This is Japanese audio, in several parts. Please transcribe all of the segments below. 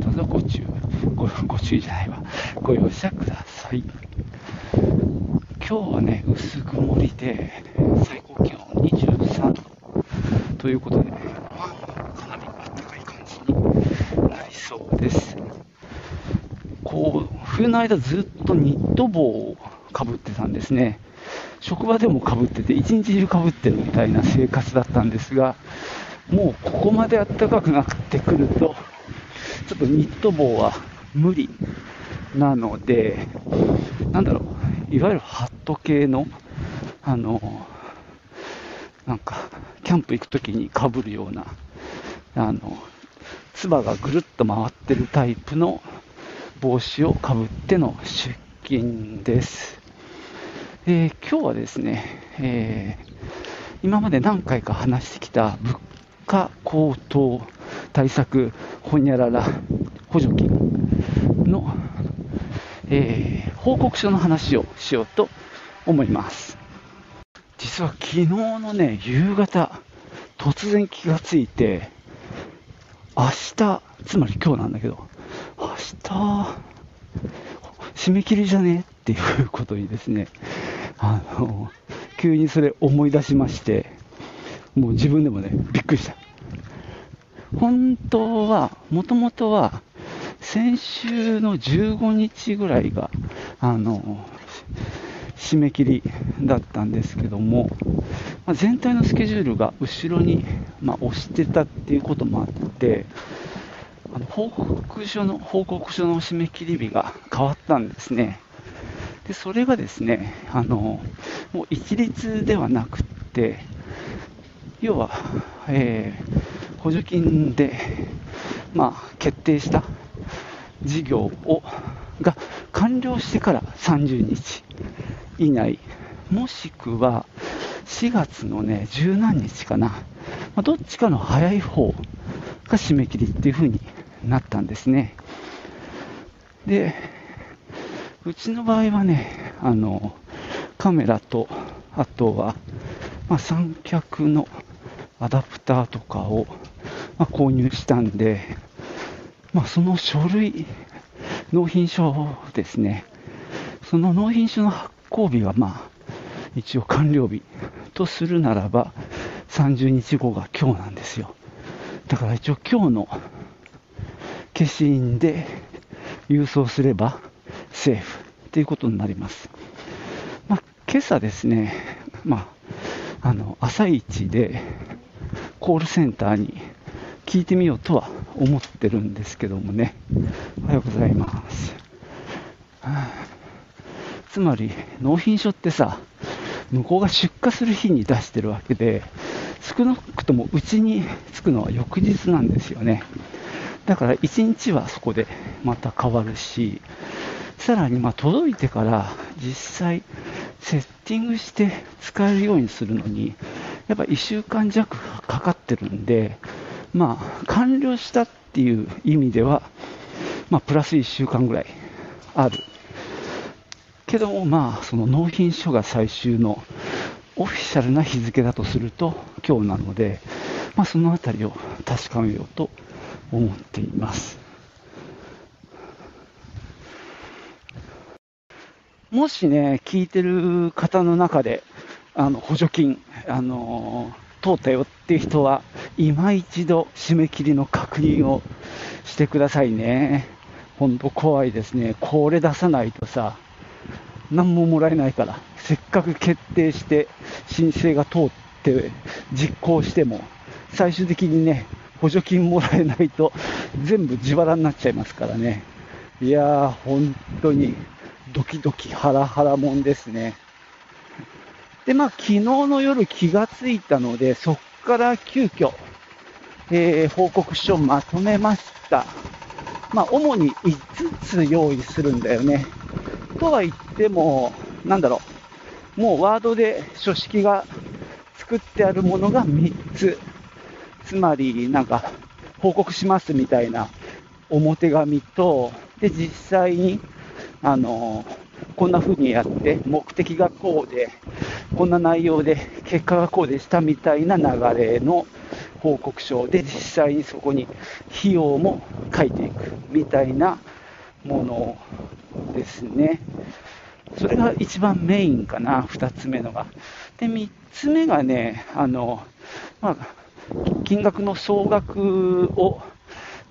卒ご注意じゃないわ、ご容赦ください。今日はね、薄曇りで最高気温23度ということで、かなり暖かい感じになりそうです。こう冬の間ずっとニット帽をかぶってたんですね。職場でもかぶってて、一日中かぶってるみたいな生活だったんですが、もうここまで暖かくなってくるとちょっとニット帽は無理なので、いわゆるハット系のキャンプ行くときにかぶるようなつばがぐるっと回ってるタイプの帽子をかぶっての出勤です。今日はですね、今まで何回か話してきた物価高騰対策ほにゃらら補助金の、報告書の話をしようと思います。実は昨日のね、夕方突然気がついて、明日、つまり今日なんだけど、明日締め切りじゃねっていうことにですね、急にそれ思い出しまして、もう自分でもね、びっくりした。本当はもともとは先週の15日ぐらいが締め切りだったんですけども、全体のスケジュールが後ろに、押してたっていうこともあって、報告書の締め切り日が変わったんですね。で、それがですね、もう一律ではなくって、要は、補助金で、決定した事業が完了してから30日以内、もしくは4月のね、十何日かな、どっちかの早い方が締め切りっていう風になったんですね。で、うちの場合はね、カメラと、あとは、三脚のアダプターとかを、購入したんで、その書類、納品書ですね。その納品書の発行日が、一応完了日とするならば、30日後が今日なんですよ。だから一応今日の消印で郵送すればセーフということになります。今朝ですね、朝一でコールセンターに聞いてみようとは思ってるんですけどもね。おはようございます。つまり納品書ってさ、向こうが出荷する日に出してるわけで、少なくともうちに着くのは翌日なんですよね。だから1日はそこでまた変わるし、さらに届いてから実際セッティングして使えるようにするのにやっぱ1週間弱かかってるんで、完了したっていう意味では、プラス1週間ぐらいあるけども、その納品書が最終のオフィシャルな日付だとすると今日なので、そのあたりを確かめようと思っています。もしね、聞いてる方の中で補助金通ったよっていう人は今一度締め切りの確認をしてくださいね。ほんと怖いですね。これ出さないとさ、何ももらえないから。せっかく決定して申請が通って実行しても、最終的にね、補助金もらえないと全部自腹になっちゃいますからね。いやー、本当にドキドキハラハラもんですね。で、昨日の夜気がついたので、そっから急遽、報告書をまとめました。まあ、主に5つ用意するんだよね。とは言っても、なんだろう、もうワードで書式が作ってあるものが3つ。つまり、なんか、報告しますみたいな表紙と、で、実際に、こんな風にやって、目的がこうで、こんな内容で、結果がこうでしたみたいな流れの報告書で、実際にそこに費用も書いていくみたいなものですね。それが一番メインかな、2つ目のが。で、3つ目がね、まあ、金額の総額を、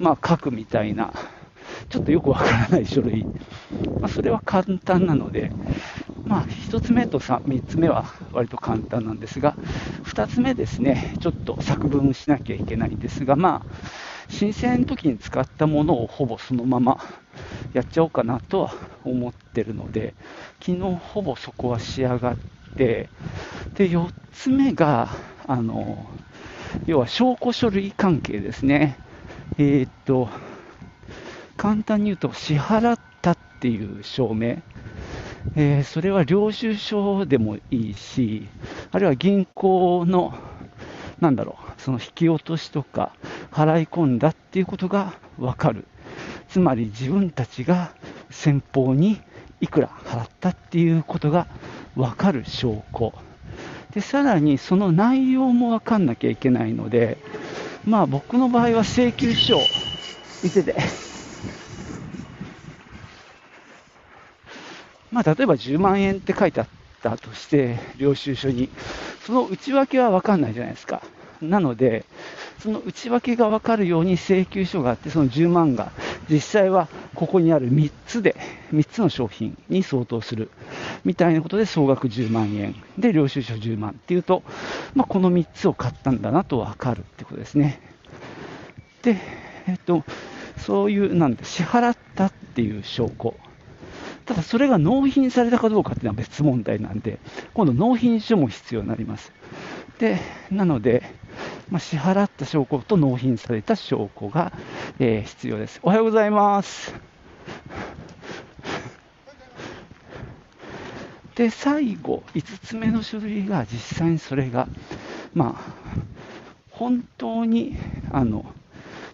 まあ、書くみたいな、ちょっとよくわからない書類。まあ、それは簡単なので、まあ、1つ目と3つ目は割と簡単なんですが、2つ目ですね、ちょっと作文しなきゃいけないんですが、まあ、申請の時に使ったものをほぼそのままやっちゃおうかなとは思ってるので、昨日ほぼそこは仕上がって、で、4つ目が、要は証拠書類関係ですね。簡単に言うと、支払ったっていう証明。それは領収書でもいいし、あるいは銀行の、なんだろう、その引き落としとか払い込んだっていうことがわかる。つまり自分たちが先方にいくら払ったっていうことがわかる証拠。で、さらにその内容もわかんなきゃいけないので、まあ僕の場合は請求書、見てて。まあ、例えば10万円って書いてあったとして、領収書に、その内訳は分かんないじゃないですか。なので、その内訳が分かるように請求書があって、その10万が実際はここにある3つで、3つの商品に相当するみたいなことで、総額10万円で領収書10万っていうと、まあ、この3つを買ったんだなと分かるってことですね。で、そういう、なんで支払ったっていう証拠。ただそれが納品されたかどうかっていうのは別問題なんで、今度納品書も必要になります。で、なので、まあ、支払った証拠と納品された証拠が、必要です。おはようございます。で、最後、5つ目の書類が実際にそれが、まあ、本当に、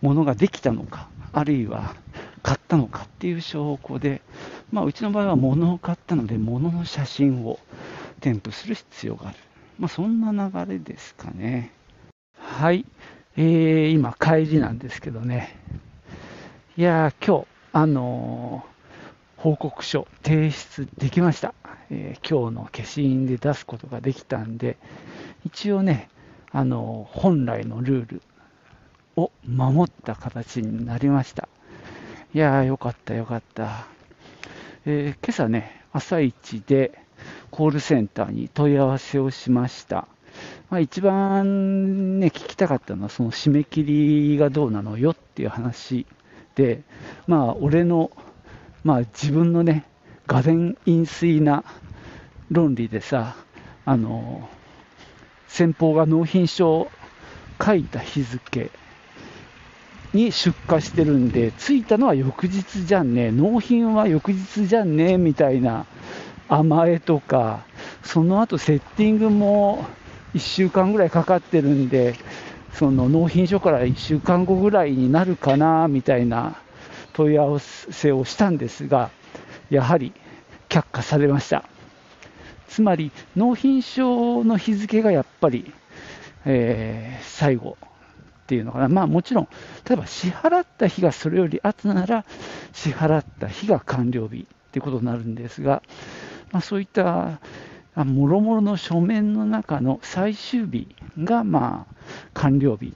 ものができたのか、あるいは買ったのかっていう証拠で、まあ、うちの場合は物を買ったので、物の写真を添付する必要がある。まあ、そんな流れですかね。はい。今、帰りなんですけどね。いやー、今日、報告書提出できました。今日の消印で出すことができたんで、一応ね、本来のルールを守った形になりました。いやー、よかった、よかった。今朝ね、朝一でコールセンターに問い合わせをしました。まあ、一番ね、聞きたかったのはその締め切りがどうなのよっていう話で、まあ、俺の、まあ、自分のね、がぜん陰水な論理でさ、先方が納品書を書いた日付に出荷してるんで、着いたのは翌日じゃんね、納品は翌日じゃんねみたいな甘えとか、その後セッティングも1週間ぐらいかかってるんで、その納品書から1週間後ぐらいになるかなみたいな問い合わせをしたんですが、やはり却下されました。つまり納品書の日付がやっぱり、最後っていうのかな。まあ、もちろん例えば支払った日がそれより後なら支払った日が完了日っていうことになるんですが、まあ、そういったもろもろの書面の中の最終日が、まあ、完了日、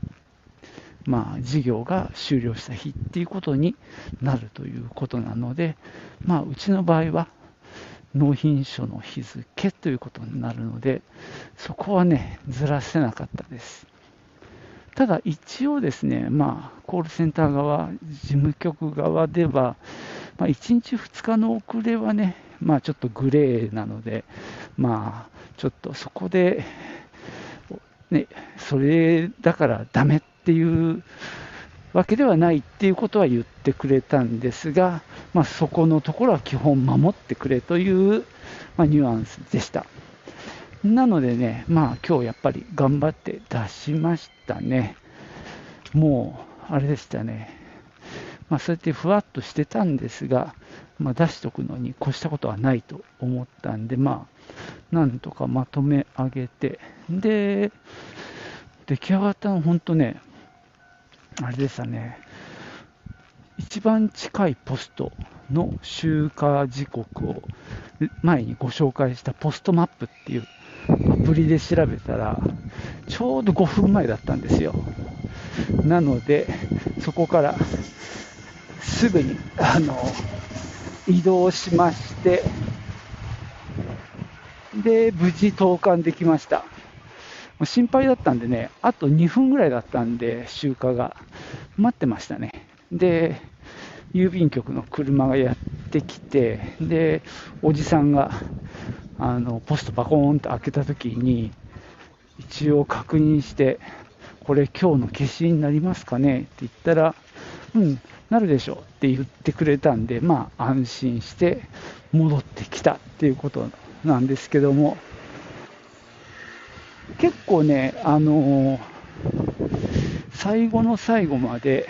まあ、事業が終了した日っていうことになるということなので、まあ、うちの場合は納品書の日付ということになるので、そこはね、ずらせなかったです。ただ一応ですね、まあ、コールセンター側、事務局側では、まあ、1日2日の遅れはね、まあ、ちょっとグレーなので、まあ、ちょっとそこで、ね、それだからダメっていうわけではないっていうことは言ってくれたんですが、まあ、そこのところは基本守ってくれという、まあ、ニュアンスでした。なのでね、まあ今日やっぱり頑張って出しましたね。もうあれでしたね。まあそうやってふわっとしてたんですが、まあ、出しとくのに越したことはないと思ったんで、まあなんとかまとめ上げて、で出来上がったの本当ね、あれでしたね。一番近いポストの集荷時刻を前にご紹介したポストマップっていうアプリで調べたらちょうど5分前だったんですよ。なのでそこからすぐに移動しまして、で無事投函できました。心配だったんでね、あと2分ぐらいだったんで集荷が待ってましたね。で郵便局の車がやってきて、でおじさんがポストバコーンと開けた時に一応確認して、これ今日の消しになりますかねって言ったら、うんなるでしょうって言ってくれたんで、まあ安心して戻ってきたっていうことなんですけども、結構ね最後の最後まで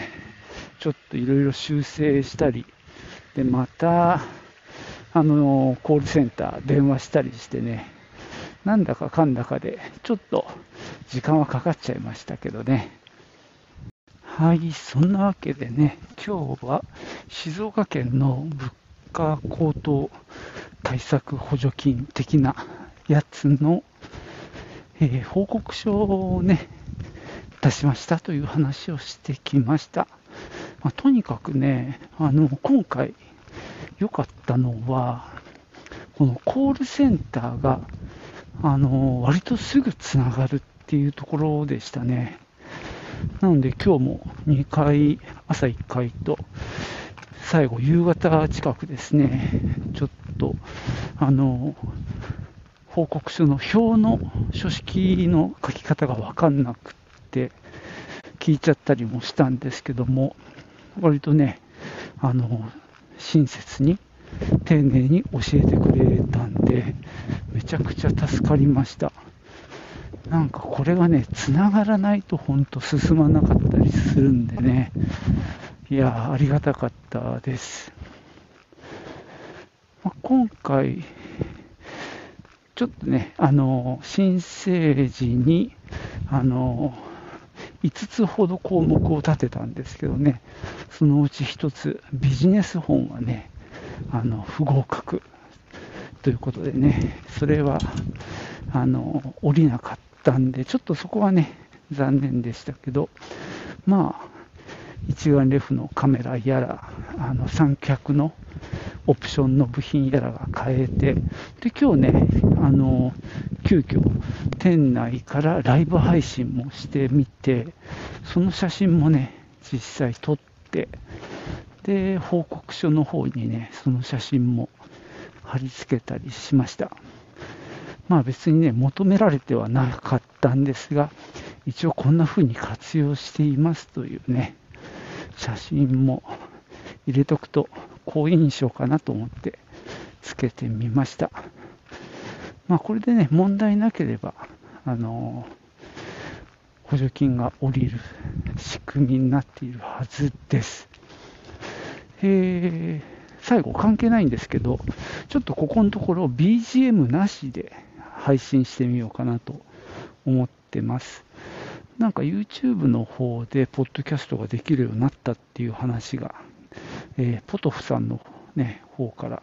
ちょっといろいろ修正したりで、またコールセンター電話したりしてね、なんだかかんだかでちょっと時間はかかっちゃいましたけどね。はい、そんなわけでね、今日は静岡県の物価高騰対策補助金的なやつの、報告書をね出しましたという話をしてきました。まあ、とにかくね、今回良かったのは、このコールセンターが割とすぐつながるっていうところでしたね。なので今日も2回、朝1回と最後夕方近くですね、ちょっと報告書の表の書式の書き方が分かんなくて聞いちゃったりもしたんですけども、割とね親切に丁寧に教えてくれたんでめちゃくちゃ助かりました。なんかこれがねつながらないとほんと進まなかったりするんでね、いやありがたかったです。まあ、今回ちょっとね申請時に5つほど項目を立てたんですけどね、そのうち1つビジネス本はね不合格ということでね、それは降りなかったんでちょっとそこはね残念でしたけど、まあ一眼レフのカメラやら三脚のオプションの部品やらが変えて、で今日ね急遽店内からライブ配信もしてみて、その写真もね実際撮って、で報告書の方にねその写真も貼り付けたりしました。まあ別にね求められてはなかったんですが、一応こんな風に活用していますというね写真も入れとくと好印象かなと思ってつけてみました。まあこれでね問題なければ補助金が下りる仕組みになっているはずです。最後関係ないんですけど、ちょっとここのところ BGM なしで配信してみようかなと思ってます。なんか YouTube の方でポッドキャストができるようになったっていう話が、ポトフさんの、ね、方から、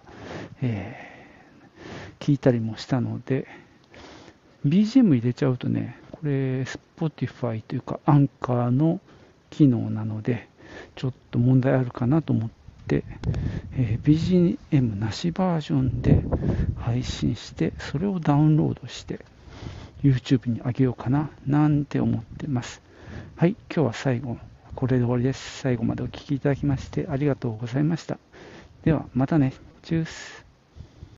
聞いたりもしたので、 BGM 入れちゃうとね、これ Spotify というかアンカーの機能なのでちょっと問題あるかなと思って、BGM なしバージョンで配信して、それをダウンロードしてYouTube に上げようかななんて思ってます。はい、今日は最後これで終わりです。最後までお聞きいただきましてありがとうございました。ではまたね、チュース。